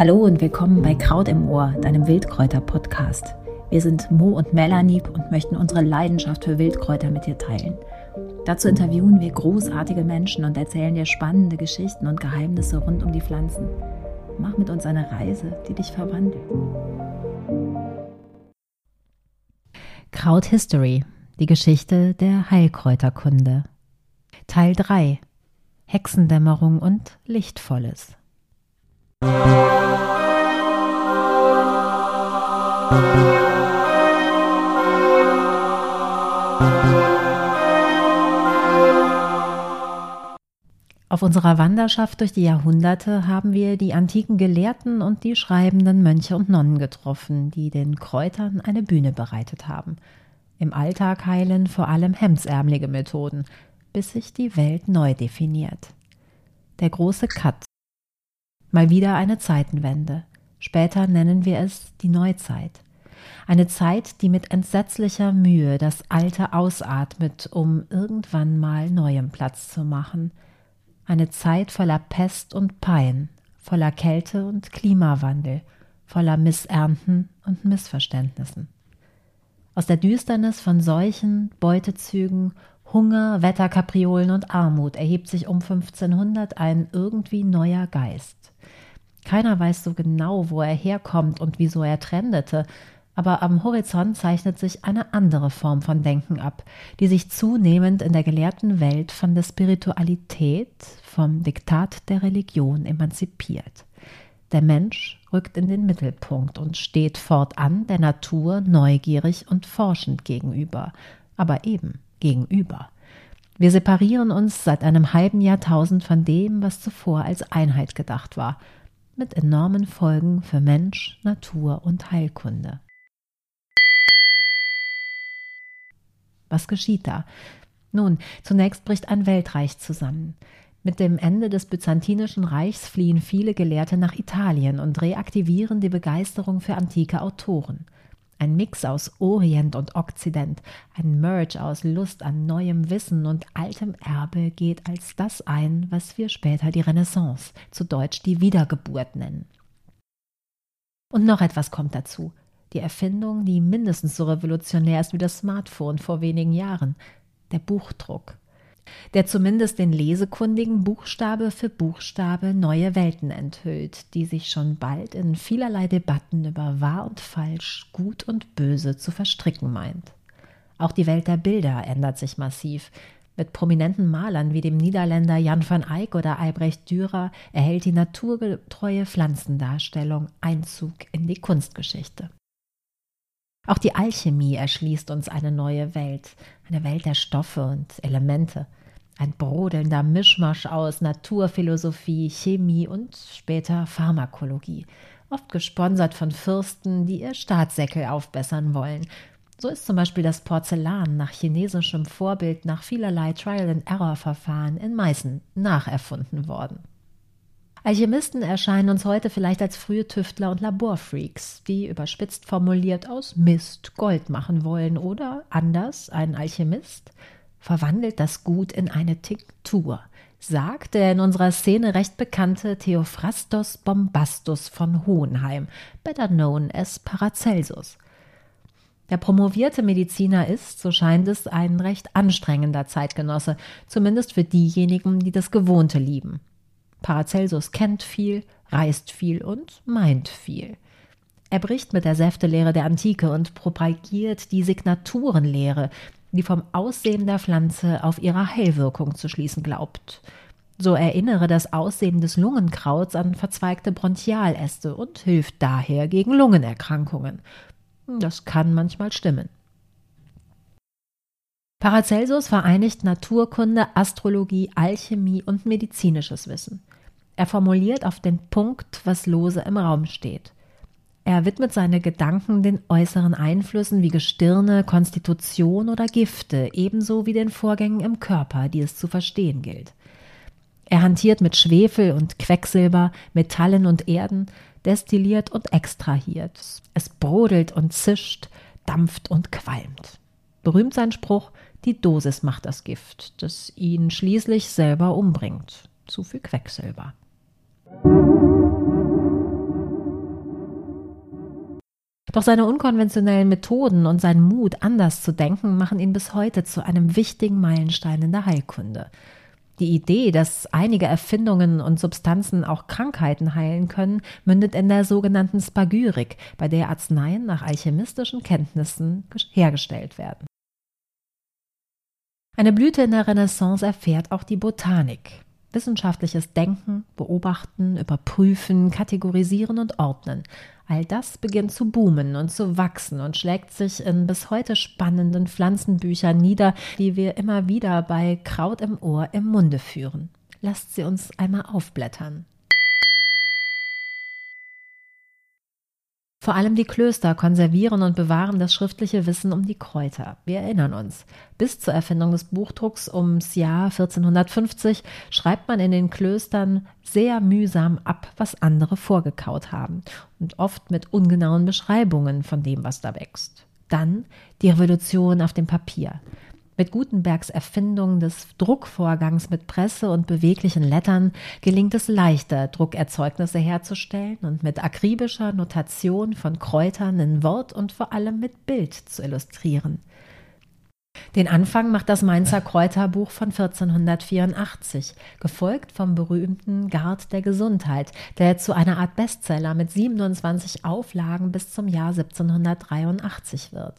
Hallo und willkommen bei Kraut im Ohr, deinem Wildkräuter-Podcast. Wir sind Mo und Melanie und möchten unsere Leidenschaft für Wildkräuter mit dir teilen. Dazu interviewen wir großartige Menschen und erzählen dir spannende Geschichten und Geheimnisse rund um die Pflanzen. Mach mit uns eine Reise, die dich verwandelt. Kraut History, die Geschichte der Heilkräuterkunde. Teil 3: Hexendämmerung und Lichtvolles. Auf unserer Wanderschaft durch die Jahrhunderte haben wir die antiken Gelehrten und die schreibenden Mönche und Nonnen getroffen, die den Kräutern eine Bühne bereitet haben. Im Alltag heilen vor allem hemdsärmelige Methoden, bis sich die Welt neu definiert. Der große Cut. Mal wieder eine Zeitenwende. Später nennen wir es die Neuzeit. Eine Zeit, die mit entsetzlicher Mühe das Alte ausatmet, um irgendwann mal neuem Platz zu machen. Eine Zeit voller Pest und Pein, voller Kälte und Klimawandel, voller Missernten und Missverständnissen. Aus der Düsternis von Seuchen, Beutezügen, Hunger, Wetterkapriolen und Armut erhebt sich um 1500 ein irgendwie neuer Geist. Keiner weiß so genau, wo er herkommt und wieso er trendete, aber am Horizont zeichnet sich eine andere Form von Denken ab, die sich zunehmend in der gelehrten Welt von der Spiritualität, vom Diktat der Religion emanzipiert. Der Mensch rückt in den Mittelpunkt und steht fortan der Natur neugierig und forschend gegenüber, aber eben gegenüber. Wir separieren uns seit einem halben Jahrtausend von dem, was zuvor als Einheit gedacht war, mit enormen Folgen für Mensch, Natur und Heilkunde. Was geschieht da? Nun, zunächst bricht ein Weltreich zusammen. Mit dem Ende des Byzantinischen Reichs fliehen viele Gelehrte nach Italien und reaktivieren die Begeisterung für antike Autoren. Ein Mix aus Orient und Okzident, ein Merge aus Lust an neuem Wissen und altem Erbe geht als das ein, was wir später die Renaissance, zu Deutsch die Wiedergeburt, nennen. Und noch etwas kommt dazu. Die Erfindung, die mindestens so revolutionär ist wie das Smartphone vor wenigen Jahren, der Buchdruck, der zumindest den Lesekundigen Buchstabe für Buchstabe neue Welten enthüllt, die sich schon bald in vielerlei Debatten über wahr und falsch, gut und böse zu verstricken meint. Auch die Welt der Bilder ändert sich massiv. Mit prominenten Malern wie dem Niederländer Jan van Eyck oder Albrecht Dürer erhält die naturgetreue Pflanzendarstellung Einzug in die Kunstgeschichte. Auch die Alchemie erschließt uns eine neue Welt, eine Welt der Stoffe und Elemente, ein brodelnder Mischmasch aus Naturphilosophie, Chemie und später Pharmakologie, oft gesponsert von Fürsten, die ihr Staatssäckel aufbessern wollen. So ist zum Beispiel das Porzellan nach chinesischem Vorbild nach vielerlei Trial-and-Error-Verfahren in Meißen nacherfunden worden. Alchemisten erscheinen uns heute vielleicht als frühe Tüftler und Laborfreaks, die überspitzt formuliert aus Mist Gold machen wollen oder anders, ein Alchemist verwandelt das Gut in eine Tinktur, sagt der in unserer Szene recht bekannte Theophrastus Bombastus von Hohenheim, better known as Paracelsus. Der promovierte Mediziner ist, so scheint es, ein recht anstrengender Zeitgenosse, zumindest für diejenigen, die das Gewohnte lieben. Paracelsus kennt viel, reist viel und meint viel. Er bricht mit der Säftelehre der Antike und propagiert die Signaturenlehre, die vom Aussehen der Pflanze auf ihre Heilwirkung zu schließen glaubt. So erinnere das Aussehen des Lungenkrauts an verzweigte Bronchialäste und hilft daher gegen Lungenerkrankungen. Das kann manchmal stimmen. Paracelsus vereinigt Naturkunde, Astrologie, Alchemie und medizinisches Wissen. Er formuliert auf den Punkt, was lose im Raum steht. Er widmet seine Gedanken den äußeren Einflüssen wie Gestirne, Konstitution oder Gifte, ebenso wie den Vorgängen im Körper, die es zu verstehen gilt. Er hantiert mit Schwefel und Quecksilber, Metallen und Erden, destilliert und extrahiert. Es brodelt und zischt, dampft und qualmt. Berühmt sein Spruch: Die Dosis macht das Gift, das ihn schließlich selber umbringt. Zu viel Quecksilber. Doch seine unkonventionellen Methoden und sein Mut, anders zu denken, machen ihn bis heute zu einem wichtigen Meilenstein in der Heilkunde. Die Idee, dass einige Erfindungen und Substanzen auch Krankheiten heilen können, mündet in der sogenannten Spagyrik, bei der Arzneien nach alchemistischen Kenntnissen hergestellt werden. Eine Blüte in der Renaissance erfährt auch die Botanik. Wissenschaftliches Denken, Beobachten, Überprüfen, Kategorisieren und Ordnen. All das beginnt zu boomen und zu wachsen und schlägt sich in bis heute spannenden Pflanzenbüchern nieder, die wir immer wieder bei Kraut im Ohr im Munde führen. Lasst sie uns einmal aufblättern. Vor allem die Klöster konservieren und bewahren das schriftliche Wissen um die Kräuter. Wir erinnern uns, bis zur Erfindung des Buchdrucks ums Jahr 1450 schreibt man in den Klöstern sehr mühsam ab, was andere vorgekaut haben und oft mit ungenauen Beschreibungen von dem, was da wächst. Dann die Revolution auf dem Papier. Mit Gutenbergs Erfindung des Druckvorgangs mit Presse und beweglichen Lettern gelingt es leichter, Druckerzeugnisse herzustellen und mit akribischer Notation von Kräutern in Wort und vor allem mit Bild zu illustrieren. Den Anfang macht das Mainzer Kräuterbuch von 1484, gefolgt vom berühmten Gart der Gesundheit, der zu einer Art Bestseller mit 27 Auflagen bis zum Jahr 1783 wird.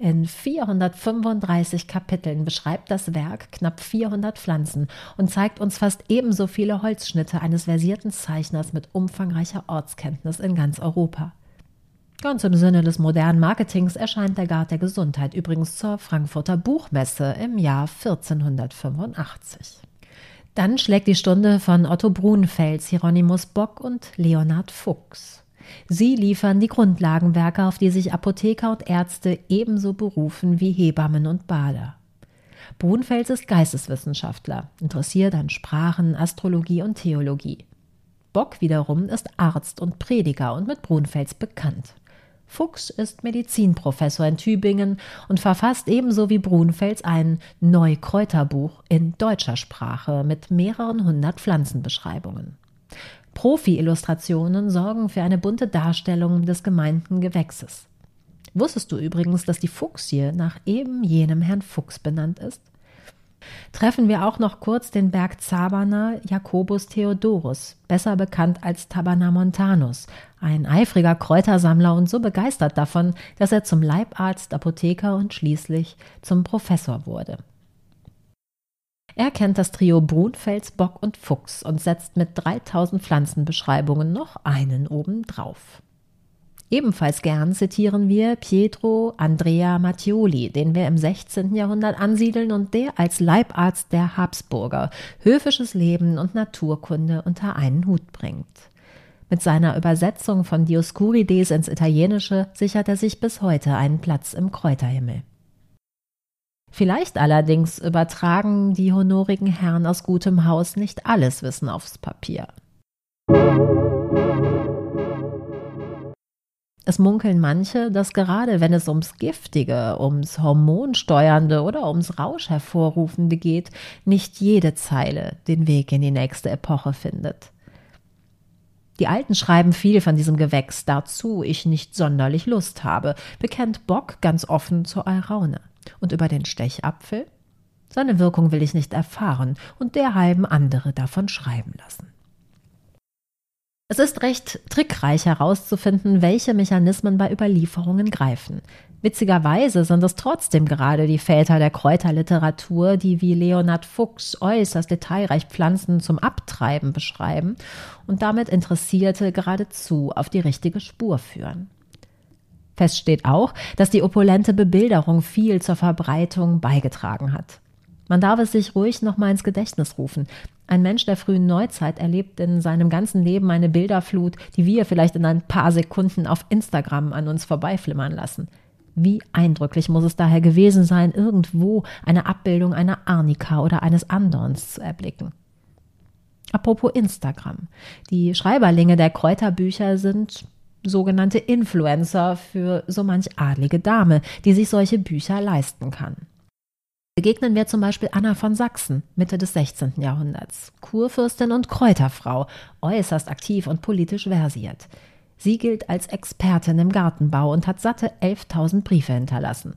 In 435 Kapiteln beschreibt das Werk knapp 400 Pflanzen und zeigt uns fast ebenso viele Holzschnitte eines versierten Zeichners mit umfangreicher Ortskenntnis in ganz Europa. Ganz im Sinne des modernen Marketings erscheint der Gart der Gesundheit übrigens zur Frankfurter Buchmesse im Jahr 1485. Dann schlägt die Stunde von Otto Brunfels, Hieronymus Bock und Leonhard Fuchs. Sie liefern die Grundlagenwerke, auf die sich Apotheker und Ärzte ebenso berufen wie Hebammen und Bader. Brunfels ist Geisteswissenschaftler, interessiert an Sprachen, Astrologie und Theologie. Bock wiederum ist Arzt und Prediger und mit Brunfels bekannt. Fuchs ist Medizinprofessor in Tübingen und verfasst ebenso wie Brunfels ein Neukräuterbuch in deutscher Sprache mit mehreren hundert Pflanzenbeschreibungen. Profi-Illustrationen sorgen für eine bunte Darstellung des gemeinten Gewächses. Wusstest du übrigens, dass die Fuchsie nach eben jenem Herrn Fuchs benannt ist? Treffen wir auch noch kurz den Bergzaberner Jacobus Theodorus, besser bekannt als Tabernamontanus, ein eifriger Kräutersammler und so begeistert davon, dass er zum Leibarzt, Apotheker und schließlich zum Professor wurde. Er kennt das Trio Brunfels, Bock und Fuchs und setzt mit 3000 Pflanzenbeschreibungen noch einen obendrauf. Ebenfalls gern zitieren wir Pietro Andrea Mattioli, den wir im 16. Jahrhundert ansiedeln und der als Leibarzt der Habsburger höfisches Leben und Naturkunde unter einen Hut bringt. Mit seiner Übersetzung von Dioscurides ins Italienische sichert er sich bis heute einen Platz im Kräuterhimmel. Vielleicht allerdings übertragen die honorigen Herren aus gutem Haus nicht alles Wissen aufs Papier. Es munkeln manche, dass gerade wenn es ums Giftige, ums Hormonsteuernde oder ums Rauschhervorrufende geht, nicht jede Zeile den Weg in die nächste Epoche findet. Die Alten schreiben viel von diesem Gewächs, dazu ich nicht sonderlich Lust habe, bekennt Bock ganz offen zur Alraune. Und über den Stechapfel? Seine Wirkung will ich nicht erfahren und derhalben andere davon schreiben lassen. Es ist recht trickreich herauszufinden, welche Mechanismen bei Überlieferungen greifen. Witzigerweise sind es trotzdem gerade die Väter der Kräuterliteratur, die wie Leonhard Fuchs äußerst detailreich Pflanzen zum Abtreiben beschreiben und damit Interessierte geradezu auf die richtige Spur führen. Fest steht auch, dass die opulente Bebilderung viel zur Verbreitung beigetragen hat. Man darf es sich ruhig nochmal ins Gedächtnis rufen. Ein Mensch der frühen Neuzeit erlebt in seinem ganzen Leben eine Bilderflut, die wir vielleicht in ein paar Sekunden auf Instagram an uns vorbeiflimmern lassen. Wie eindrücklich muss es daher gewesen sein, irgendwo eine Abbildung einer Arnika oder eines Andorns zu erblicken. Apropos Instagram. Die Schreiberlinge der Kräuterbücher sind sogenannte Influencer für so manch adlige Dame, die sich solche Bücher leisten kann. Begegnen wir zum Beispiel Anna von Sachsen, Mitte des 16. Jahrhunderts, Kurfürstin und Kräuterfrau, äußerst aktiv und politisch versiert. Sie gilt als Expertin im Gartenbau und hat satte 11.000 Briefe hinterlassen.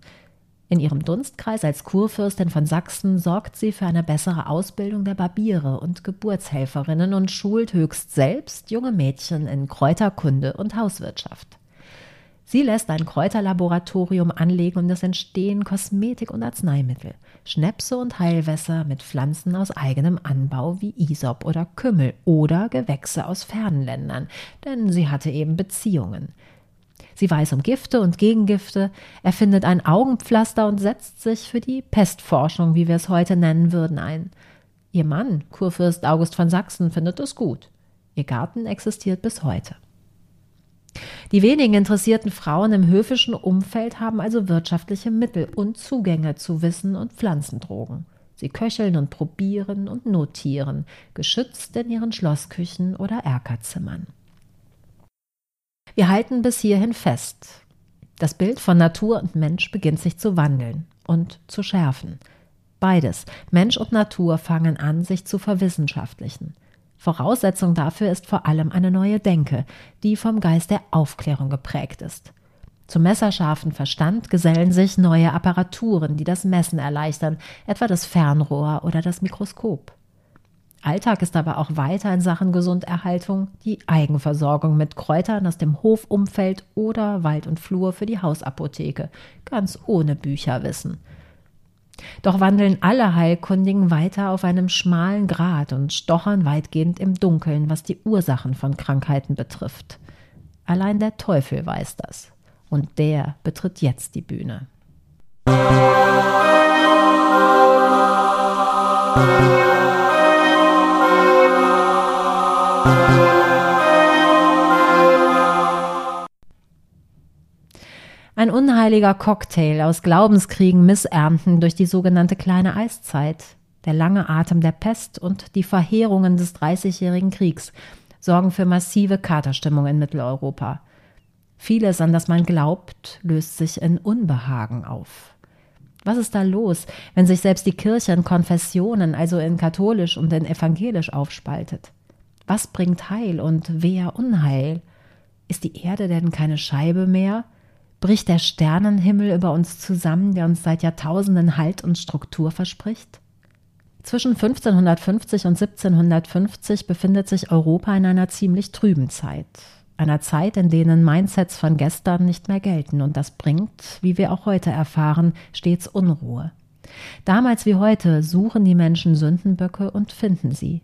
In ihrem Dunstkreis als Kurfürstin von Sachsen sorgt sie für eine bessere Ausbildung der Barbiere und Geburtshelferinnen und schult höchst selbst junge Mädchen in Kräuterkunde und Hauswirtschaft. Sie lässt ein Kräuterlaboratorium anlegen um das Entstehen Kosmetik und Arzneimittel, Schnäpse und Heilwässer mit Pflanzen aus eigenem Anbau wie Isop oder Kümmel oder Gewächse aus fernen Ländern, denn sie hatte eben Beziehungen. Sie weiß um Gifte und Gegengifte, erfindet ein Augenpflaster und setzt sich für die Pestforschung, wie wir es heute nennen würden, ein. Ihr Mann, Kurfürst August von Sachsen, findet es gut. Ihr Garten existiert bis heute. Die wenigen interessierten Frauen im höfischen Umfeld haben also wirtschaftliche Mittel und Zugänge zu Wissen und Pflanzendrogen. Sie köcheln und probieren und notieren, geschützt in ihren Schlossküchen oder Erkerzimmern. Wir halten bis hierhin fest. Das Bild von Natur und Mensch beginnt sich zu wandeln und zu schärfen. Beides, Mensch und Natur, fangen an, sich zu verwissenschaftlichen. Voraussetzung dafür ist vor allem eine neue Denke, die vom Geist der Aufklärung geprägt ist. Zum messerscharfen Verstand gesellen sich neue Apparaturen, die das Messen erleichtern, etwa das Fernrohr oder das Mikroskop. Alltag ist aber auch weiter in Sachen Gesunderhaltung die Eigenversorgung mit Kräutern aus dem Hofumfeld oder Wald und Flur für die Hausapotheke, ganz ohne Bücherwissen. Doch wandeln alle Heilkundigen weiter auf einem schmalen Grat und stochern weitgehend im Dunkeln, was die Ursachen von Krankheiten betrifft. Allein der Teufel weiß das. Und der betritt jetzt die Bühne. Ein unheiliger Cocktail aus Glaubenskriegen, Missernten durch die sogenannte kleine Eiszeit, der lange Atem der Pest und die Verheerungen des Dreißigjährigen Kriegs sorgen für massive Katerstimmung in Mitteleuropa. Vieles, an das man glaubt, löst sich in Unbehagen auf. Was ist da los, wenn sich selbst die Kirche in Konfessionen, also in katholisch und in evangelisch, aufspaltet? Was bringt Heil und wer Unheil? Ist die Erde denn keine Scheibe mehr? Bricht der Sternenhimmel über uns zusammen, der uns seit Jahrtausenden Halt und Struktur verspricht? Zwischen 1550 und 1750 befindet sich Europa in einer ziemlich trüben Zeit. Einer Zeit, in denen Mindsets von gestern nicht mehr gelten. Und das bringt, wie wir auch heute erfahren, stets Unruhe. Damals wie heute suchen die Menschen Sündenböcke und finden sie.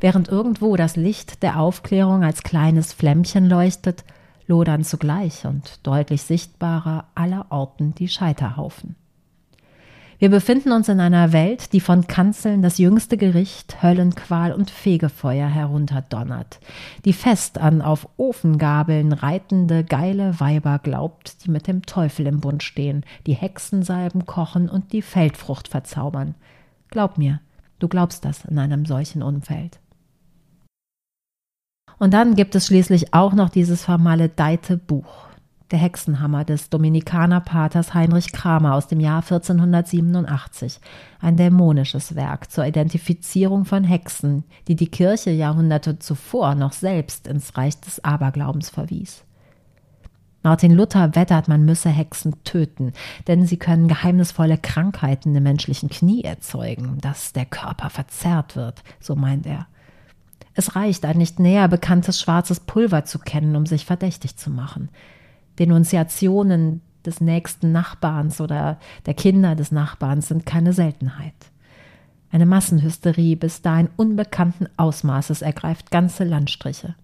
Während irgendwo das Licht der Aufklärung als kleines Flämmchen leuchtet, lodern zugleich und deutlich sichtbarer allerorten die Scheiterhaufen. Wir befinden uns in einer Welt, die von Kanzeln das jüngste Gericht, Höllenqual und Fegefeuer herunterdonnert, die fest an auf Ofengabeln reitende geile Weiber glaubt, die mit dem Teufel im Bund stehen, die Hexensalben kochen und die Feldfrucht verzaubern. Glaub mir, du glaubst das in einem solchen Umfeld. Und dann gibt es schließlich auch noch dieses vermaledeite Buch, der Hexenhammer des Dominikanerpaters Heinrich Kramer aus dem Jahr 1487, ein dämonisches Werk zur Identifizierung von Hexen, die die Kirche Jahrhunderte zuvor noch selbst ins Reich des Aberglaubens verwies. Martin Luther wettert, man müsse Hexen töten, denn sie können geheimnisvolle Krankheiten im menschlichen Knie erzeugen, dass der Körper verzerrt wird, so meint er. Es reicht, ein nicht näher bekanntes schwarzes Pulver zu kennen, um sich verdächtig zu machen. Denunziationen des nächsten Nachbarns oder der Kinder des Nachbarns sind keine Seltenheit. Eine Massenhysterie bis dahin unbekannten Ausmaßes ergreift ganze Landstriche.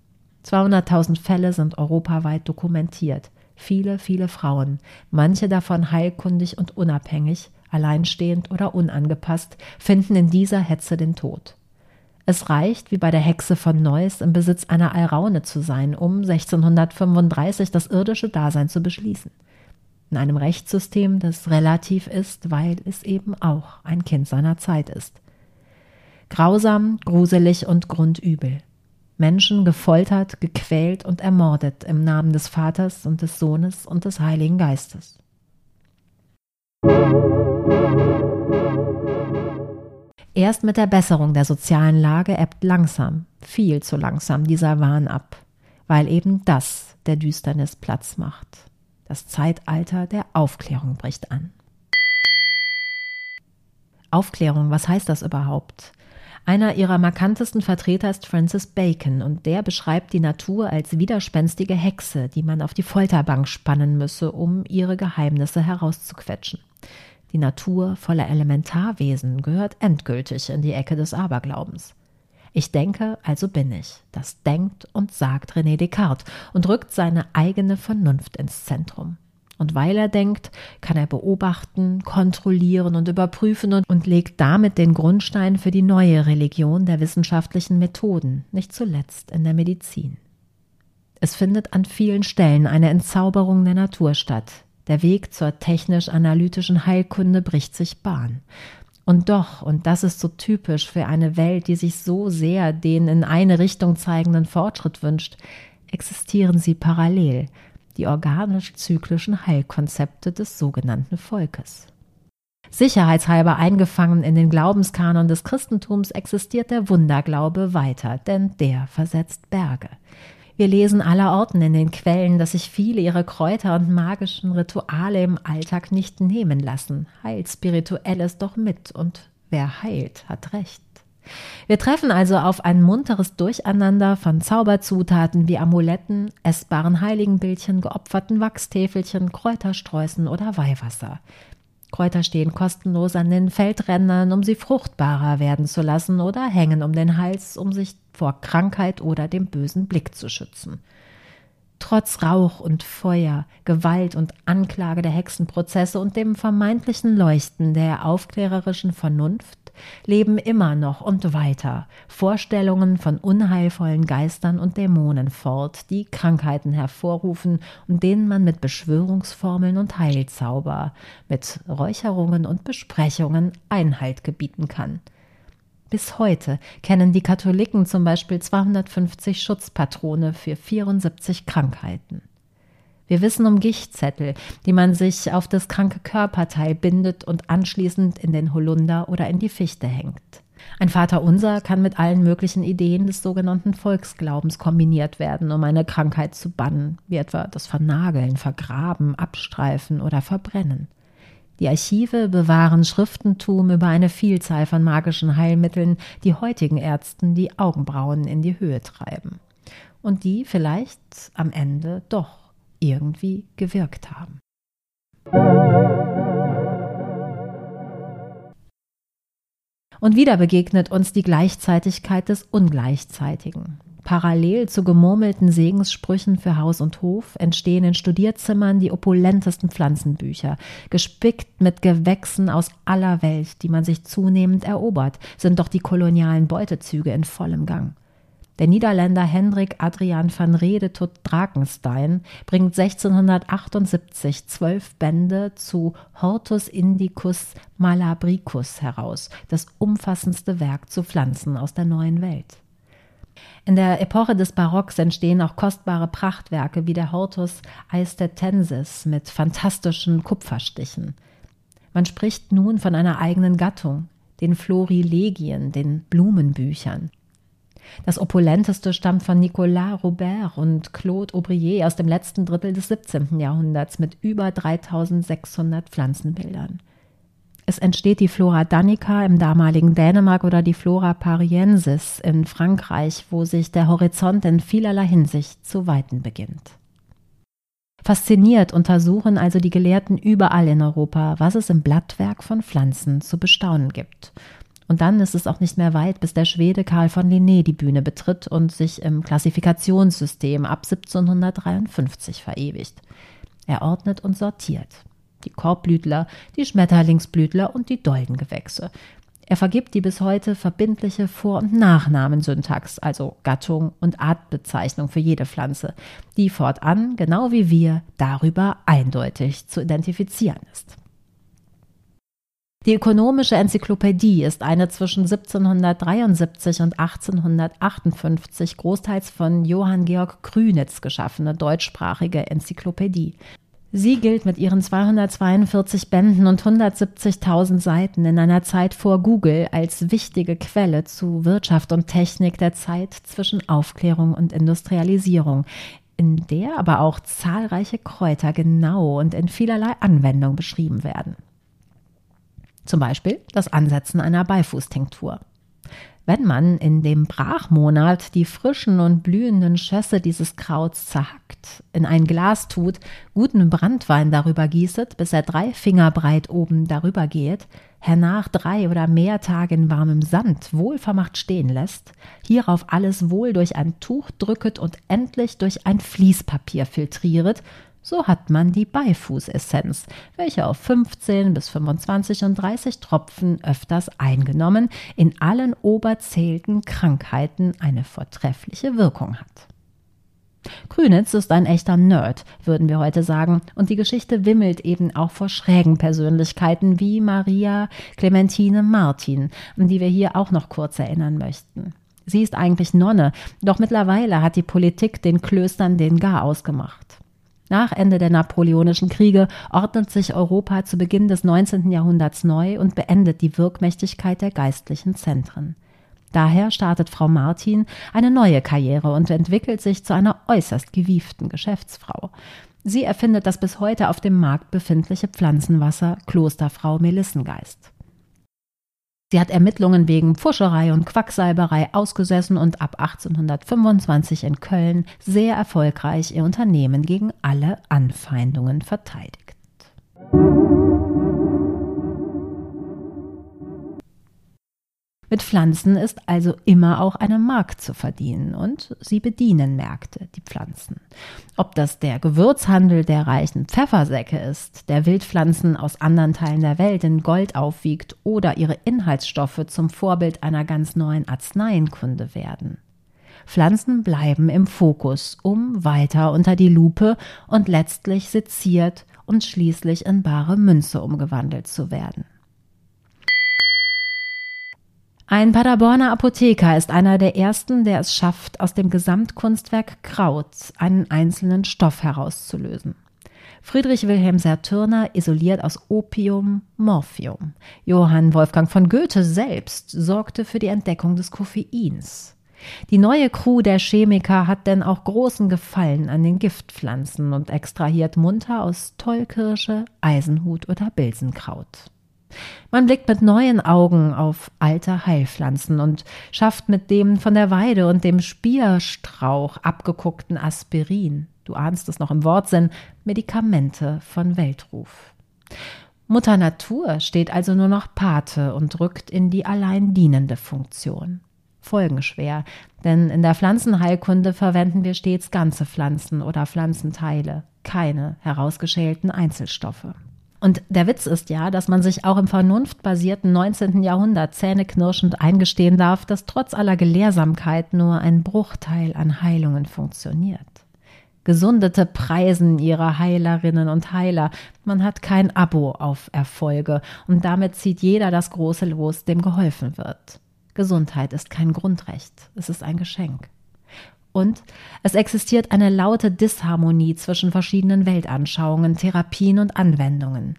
200.000 Fälle sind europaweit dokumentiert. Viele, viele Frauen, manche davon heilkundig und unabhängig, alleinstehend oder unangepasst, finden in dieser Hetze den Tod. Es reicht, wie bei der Hexe von Neuss, im Besitz einer Alraune zu sein, um 1635 das irdische Dasein zu beschließen. In einem Rechtssystem, das relativ ist, weil es eben auch ein Kind seiner Zeit ist. Grausam, gruselig und grundübel. Menschen gefoltert, gequält und ermordet im Namen des Vaters und des Sohnes und des Heiligen Geistes. Erst mit der Besserung der sozialen Lage ebbt langsam, viel zu langsam, dieser Wahn ab. weil eben das der Düsternis Platz macht. Das Zeitalter der Aufklärung bricht an. Aufklärung, was heißt das überhaupt? Einer ihrer markantesten Vertreter ist Francis Bacon und der beschreibt die Natur als widerspenstige Hexe, die man auf die Folterbank spannen müsse, um ihre Geheimnisse herauszuquetschen. Die Natur voller Elementarwesen gehört endgültig in die Ecke des Aberglaubens. Ich denke, also bin ich. Das denkt und sagt René Descartes und rückt seine eigene Vernunft ins Zentrum. Und weil er denkt, kann er beobachten, kontrollieren und überprüfen und legt damit den Grundstein für die neue Religion der wissenschaftlichen Methoden, nicht zuletzt in der Medizin. Es findet an vielen Stellen eine Entzauberung der Natur statt. Der Weg zur technisch-analytischen Heilkunde bricht sich Bahn. Und doch, und das ist so typisch für eine Welt, die sich so sehr den in eine Richtung zeigenden Fortschritt wünscht, existieren sie parallel, die organisch-zyklischen Heilkonzepte des sogenannten Volkes. Sicherheitshalber eingefangen in den Glaubenskanon des Christentums existiert der Wunderglaube weiter, denn der versetzt Berge. Wir lesen allerorten in den Quellen, dass sich viele ihre Kräuter und magischen Rituale im Alltag nicht nehmen lassen. Heilt Spirituelles doch mit und wer heilt, hat recht. Wir treffen also auf ein munteres Durcheinander von Zauberzutaten wie Amuletten, essbaren Heiligenbildchen, geopferten Wachstäfelchen, Kräutersträußen oder Weihwasser. Kräuter stehen kostenlos an den Feldrändern, um sie fruchtbarer werden zu lassen oder hängen um den Hals, um sich vor Krankheit oder dem bösen Blick zu schützen. Trotz Rauch und Feuer, Gewalt und Anklage der Hexenprozesse und dem vermeintlichen Leuchten der aufklärerischen Vernunft leben immer noch und weiter Vorstellungen von unheilvollen Geistern und Dämonen fort, die Krankheiten hervorrufen und denen man mit Beschwörungsformeln und Heilzauber, mit Räucherungen und Besprechungen Einhalt gebieten kann. Bis heute kennen die Katholiken zum Beispiel 250 Schutzpatrone für 74 Krankheiten. Wir wissen um Gichtzettel, die man sich auf das kranke Körperteil bindet und anschließend in den Holunder oder in die Fichte hängt. Ein Vaterunser kann mit allen möglichen Ideen des sogenannten Volksglaubens kombiniert werden, um eine Krankheit zu bannen, wie etwa das Vernageln, Vergraben, Abstreifen oder Verbrennen. Die Archive bewahren Schriftentum über eine Vielzahl von magischen Heilmitteln, die heutigen Ärzten die Augenbrauen in die Höhe treiben. Und die vielleicht am Ende doch irgendwie gewirkt haben. Und wieder begegnet uns die Gleichzeitigkeit des Ungleichzeitigen. Parallel zu gemurmelten Segenssprüchen für Haus und Hof entstehen in Studierzimmern die opulentesten Pflanzenbücher, gespickt mit Gewächsen aus aller Welt, die man sich zunehmend erobert, sind doch die kolonialen Beutezüge in vollem Gang. Der Niederländer Hendrik Adriaan van Reede tot Drakenstein bringt 1678 12 Bände zu Hortus Indicus Malabricus heraus, das umfassendste Werk zu Pflanzen aus der neuen Welt. In der Epoche des Barocks entstehen auch kostbare Prachtwerke wie der Hortus Aesthetensis mit fantastischen Kupferstichen. Man spricht nun von einer eigenen Gattung, den Florilegien, den Blumenbüchern. Das opulenteste stammt von Nicolas Robert und Claude Aubrier aus dem letzten Drittel des 17. Jahrhunderts mit über 3600 Pflanzenbildern. Es entsteht die Flora Danica im damaligen Dänemark oder die Flora Pariensis in Frankreich, wo sich der Horizont in vielerlei Hinsicht zu weiten beginnt. Fasziniert untersuchen also die Gelehrten überall in Europa, was es im Blattwerk von Pflanzen zu bestaunen gibt. Und dann ist es auch nicht mehr weit, bis der Schwede Carl von Linné die Bühne betritt und sich im Klassifikationssystem ab 1753 verewigt. Er ordnet und sortiert die Korbblütler, die Schmetterlingsblütler und die Doldengewächse. Er vergibt die bis heute verbindliche Vor- und Nachnamensyntax, also Gattung und Artbezeichnung für jede Pflanze, die fortan, genau wie wir, darüber eindeutig zu identifizieren ist. Die ökonomische Enzyklopädie ist eine zwischen 1773 und 1858 großteils von Johann Georg Krünitz geschaffene deutschsprachige Enzyklopädie. Sie gilt mit ihren 242 Bänden und 170.000 Seiten in einer Zeit vor Google als wichtige Quelle zu Wirtschaft und Technik der Zeit zwischen Aufklärung und Industrialisierung, in der aber auch zahlreiche Kräuter genau und in vielerlei Anwendung beschrieben werden. Zum Beispiel das Ansetzen einer Beifußtinktur. Wenn man in dem Brachmonat die frischen und blühenden Schösse dieses Krauts zerhackt, in ein Glas tut, guten Branntwein darüber gießet, bis er 3 Finger breit oben darüber geht, hernach 3 oder mehr Tage in warmem Sand wohlvermacht stehen lässt, hierauf alles wohl durch ein Tuch drücket und endlich durch ein Fließpapier filtrieret, so hat man die Beifußessenz, welche auf 15 bis 25 und 30 Tropfen öfters eingenommen in allen oberzählten Krankheiten eine vortreffliche Wirkung hat. Krünitz ist ein echter Nerd, würden wir heute sagen, und die Geschichte wimmelt eben auch vor schrägen Persönlichkeiten wie Maria Clementine Martin, an die wir hier auch noch kurz erinnern möchten. Sie ist eigentlich Nonne, doch mittlerweile hat die Politik den Klöstern den Garaus gemacht. Nach Ende der Napoleonischen Kriege ordnet sich Europa zu Beginn des 19. Jahrhunderts neu und beendet die Wirkmächtigkeit der geistlichen Zentren. Daher startet Frau Martin eine neue Karriere und entwickelt sich zu einer äußerst gewieften Geschäftsfrau. Sie erfindet das bis heute auf dem Markt befindliche Pflanzenwasser Klosterfrau Melissengeist. Sie hat Ermittlungen wegen Pfuscherei und Quacksalberei ausgesessen und ab 1825 in Köln sehr erfolgreich ihr Unternehmen gegen alle Anfeindungen verteidigt. Mit Pflanzen ist also immer auch eine Mark zu verdienen und sie bedienen Märkte, die Pflanzen. Ob das der Gewürzhandel der reichen Pfeffersäcke ist, der Wildpflanzen aus anderen Teilen der Welt in Gold aufwiegt oder ihre Inhaltsstoffe zum Vorbild einer ganz neuen Arzneienkunde werden. Pflanzen bleiben im Fokus, um weiter unter die Lupe und letztlich seziert und schließlich in bare Münze umgewandelt zu werden. Ein Paderborner Apotheker ist einer der ersten, der es schafft, aus dem Gesamtkunstwerk Kraut einen einzelnen Stoff herauszulösen. Friedrich Wilhelm Sertürner isoliert aus Opium Morphium. Johann Wolfgang von Goethe selbst sorgte für die Entdeckung des Koffeins. Die neue Crew der Chemiker hat denn auch großen Gefallen an den Giftpflanzen und extrahiert munter aus Tollkirsche, Eisenhut oder Bilsenkraut. Man blickt mit neuen Augen auf alte Heilpflanzen und schafft mit dem von der Weide und dem Spierstrauch abgeguckten Aspirin, du ahnst es noch im Wortsinn, Medikamente von Weltruf. Mutter Natur steht also nur noch Pate und rückt in die allein dienende Funktion. Folgenschwer, denn in der Pflanzenheilkunde verwenden wir stets ganze Pflanzen oder Pflanzenteile, keine herausgeschälten Einzelstoffe. Und der Witz ist ja, dass man sich auch im vernunftbasierten 19. Jahrhundert zähneknirschend eingestehen darf, dass trotz aller Gelehrsamkeit nur ein Bruchteil an Heilungen funktioniert. Gesundete preisen ihre Heilerinnen und Heiler. Man hat kein Abo auf Erfolge und damit zieht jeder das große Los, dem geholfen wird. Gesundheit ist kein Grundrecht, es ist ein Geschenk. Und es existiert eine laute Disharmonie zwischen verschiedenen Weltanschauungen, Therapien und Anwendungen.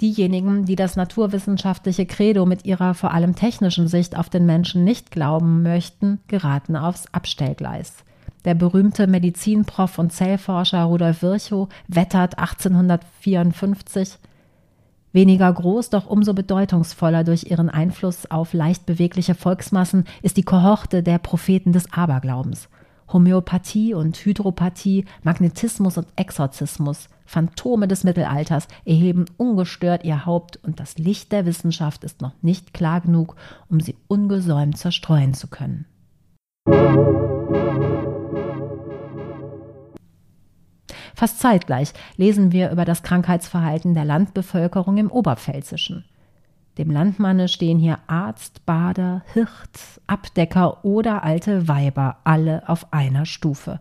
Diejenigen, die das naturwissenschaftliche Credo mit ihrer vor allem technischen Sicht auf den Menschen nicht glauben möchten, geraten aufs Abstellgleis. Der berühmte Medizinprof und Zellforscher Rudolf Virchow wettert 1854: Weniger groß, doch umso bedeutungsvoller durch ihren Einfluss auf leicht bewegliche Volksmassen ist die Kohorte der Propheten des Aberglaubens. Homöopathie und Hydropathie, Magnetismus und Exorzismus, Phantome des Mittelalters erheben ungestört ihr Haupt und das Licht der Wissenschaft ist noch nicht klar genug, um sie ungesäumt zerstreuen zu können. Fast zeitgleich lesen wir über das Krankheitsverhalten der Landbevölkerung im Oberpfälzischen. Dem Landmanne stehen hier Arzt, Bader, Hirt, Abdecker oder alte Weiber, alle auf einer Stufe.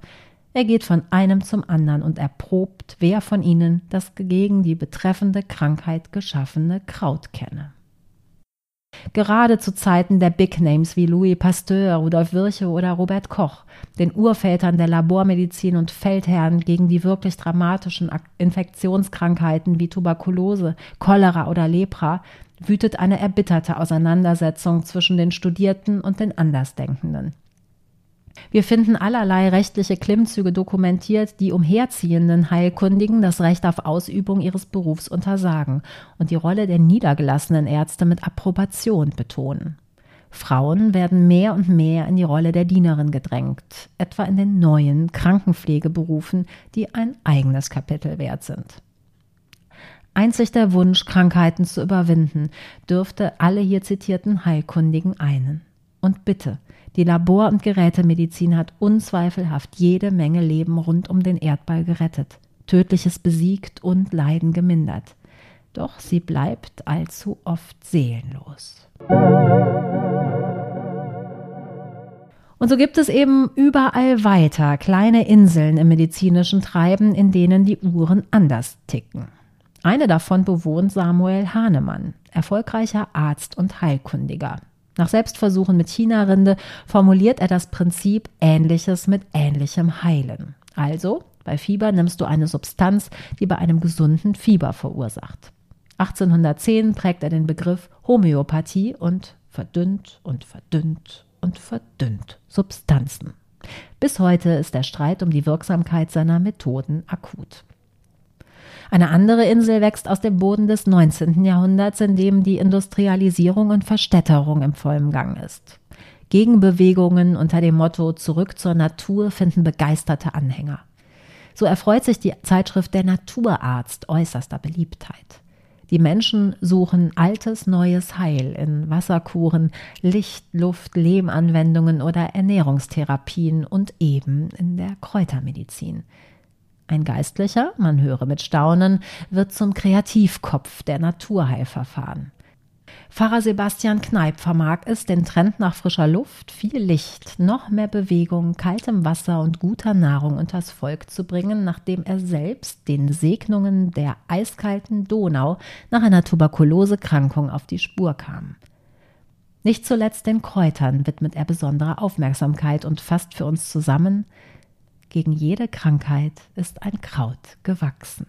Er geht von einem zum anderen und erprobt, wer von ihnen das gegen die betreffende Krankheit geschaffene Kraut kenne. gerade zu Zeiten der Big Names wie Louis Pasteur, Rudolf Virchow oder Robert Koch, den Urvätern der Labormedizin und Feldherren gegen die wirklich dramatischen Infektionskrankheiten wie Tuberkulose, Cholera oder Lepra, wütet eine erbitterte Auseinandersetzung zwischen den Studierten und den Andersdenkenden. Wir finden allerlei rechtliche Klimmzüge dokumentiert, die umherziehenden Heilkundigen das Recht auf Ausübung ihres Berufs untersagen und die Rolle der niedergelassenen Ärzte mit Approbation betonen. Frauen werden mehr und mehr in die Rolle der Dienerin gedrängt, etwa in den neuen Krankenpflegeberufen, die ein eigenes Kapitel wert sind. Einzig der Wunsch, Krankheiten zu überwinden, dürfte alle hier zitierten Heilkundigen einen. Und bitte, die Labor- und Gerätemedizin hat unzweifelhaft jede Menge Leben rund um den Erdball gerettet, Tödliches besiegt und Leiden gemindert. Doch sie bleibt allzu oft seelenlos. Und so gibt es eben überall weiter kleine Inseln im medizinischen Treiben, in denen die Uhren anders ticken. Eine davon bewohnt Samuel Hahnemann, erfolgreicher Arzt und Heilkundiger. Nach Selbstversuchen mit China-Rinde formuliert er das Prinzip Ähnliches mit ähnlichem Heilen. Also, bei Fieber nimmst du eine Substanz, die bei einem gesunden Fieber verursacht. 1810 prägt er den Begriff Homöopathie und verdünnt und verdünnt und verdünnt Substanzen. Bis heute ist der Streit um die Wirksamkeit seiner Methoden akut. Eine andere Insel wächst aus dem Boden des 19. Jahrhunderts, in dem die Industrialisierung und Verstädterung im vollen Gang ist. Gegenbewegungen unter dem Motto »Zurück zur Natur« finden begeisterte Anhänger. So erfreut sich die Zeitschrift »Der Naturarzt« äußerster Beliebtheit. Die Menschen suchen altes, neues Heil in Wasserkuren, Licht-, Luft-, Lehmanwendungen oder Ernährungstherapien und eben in der Kräutermedizin. Ein Geistlicher, man höre mit Staunen, wird zum Kreativkopf der Naturheilverfahren. Pfarrer Sebastian Kneip vermag es, den Trend nach frischer Luft, viel Licht, noch mehr Bewegung, kaltem Wasser und guter Nahrung unters Volk zu bringen, nachdem er selbst den Segnungen der eiskalten Donau nach einer Tuberkulosekrankung auf die Spur kam. Nicht zuletzt den Kräutern widmet er besondere Aufmerksamkeit und fasst für uns zusammen: Gegen jede Krankheit ist ein Kraut gewachsen.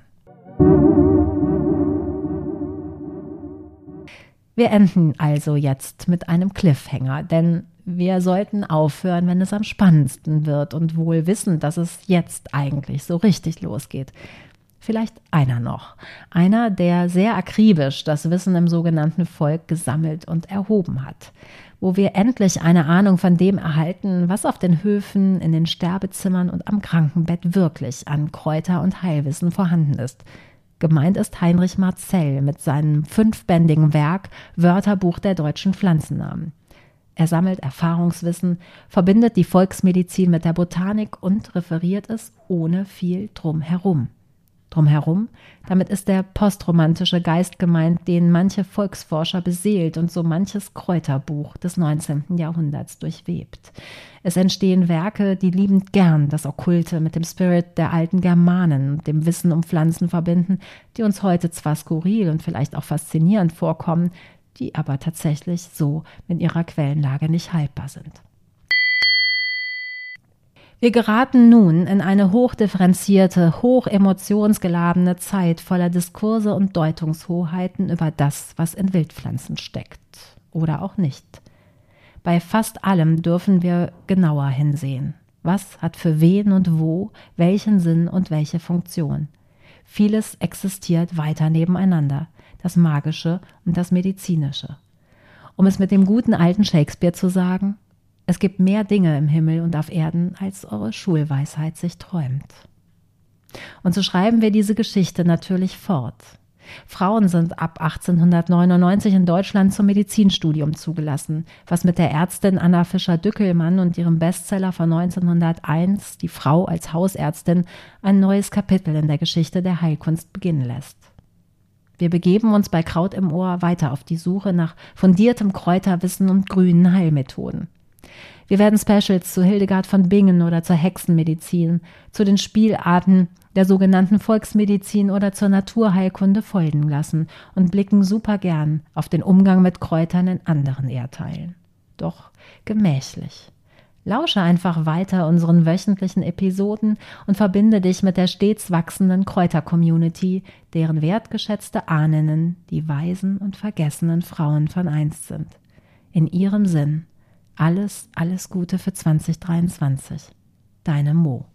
Wir enden also jetzt mit einem Cliffhanger, denn wir sollten aufhören, wenn es am spannendsten wird und wohl wissen, dass es jetzt eigentlich so richtig losgeht. Vielleicht einer noch. Einer, der sehr akribisch das Wissen im sogenannten Volk gesammelt und erhoben hat. Wo wir endlich eine Ahnung von dem erhalten, was auf den Höfen, in den Sterbezimmern und am Krankenbett wirklich an Kräuter- und Heilwissen vorhanden ist. Gemeint ist Heinrich Marzell mit seinem 5-bändigen Werk Wörterbuch der deutschen Pflanzennamen. Er sammelt Erfahrungswissen, verbindet die Volksmedizin mit der Botanik und referiert es ohne viel Drumherum. Drumherum, damit ist der postromantische Geist gemeint, den manche Volksforscher beseelt und so manches Kräuterbuch des 19. Jahrhunderts durchwebt. Es entstehen Werke, die liebend gern das Okkulte mit dem Spirit der alten Germanen und dem Wissen um Pflanzen verbinden, die uns heute zwar skurril und vielleicht auch faszinierend vorkommen, die aber tatsächlich so in ihrer Quellenlage nicht haltbar sind. Wir geraten nun in eine hochdifferenzierte, hochemotionsgeladene Zeit voller Diskurse und Deutungshoheiten über das, was in Wildpflanzen steckt. Oder auch nicht. Bei fast allem dürfen wir genauer hinsehen. Was hat für wen und wo, welchen Sinn und welche Funktion? Vieles existiert weiter nebeneinander, das Magische und das Medizinische. Um es mit dem guten alten Shakespeare zu sagen: Es gibt mehr Dinge im Himmel und auf Erden, als eure Schulweisheit sich träumt. Und so schreiben wir diese Geschichte natürlich fort. Frauen sind ab 1899 in Deutschland zum Medizinstudium zugelassen, was mit der Ärztin Anna Fischer-Dückelmann und ihrem Bestseller von 1901, Die Frau als Hausärztin, ein neues Kapitel in der Geschichte der Heilkunst beginnen lässt. Wir begeben uns bei Kraut im Ohr weiter auf die Suche nach fundiertem Kräuterwissen und grünen Heilmethoden. Wir werden Specials zu Hildegard von Bingen oder zur Hexenmedizin, zu den Spielarten der sogenannten Volksmedizin oder zur Naturheilkunde folgen lassen und blicken super gern auf den Umgang mit Kräutern in anderen Erdteilen. Doch gemächlich. Lausche einfach weiter unseren wöchentlichen Episoden und verbinde dich mit der stets wachsenden Kräuter-Community, deren wertgeschätzte Ahninnen die weisen und vergessenen Frauen von einst sind. In ihrem Sinn, alles Gute für 2023. Deine Mo.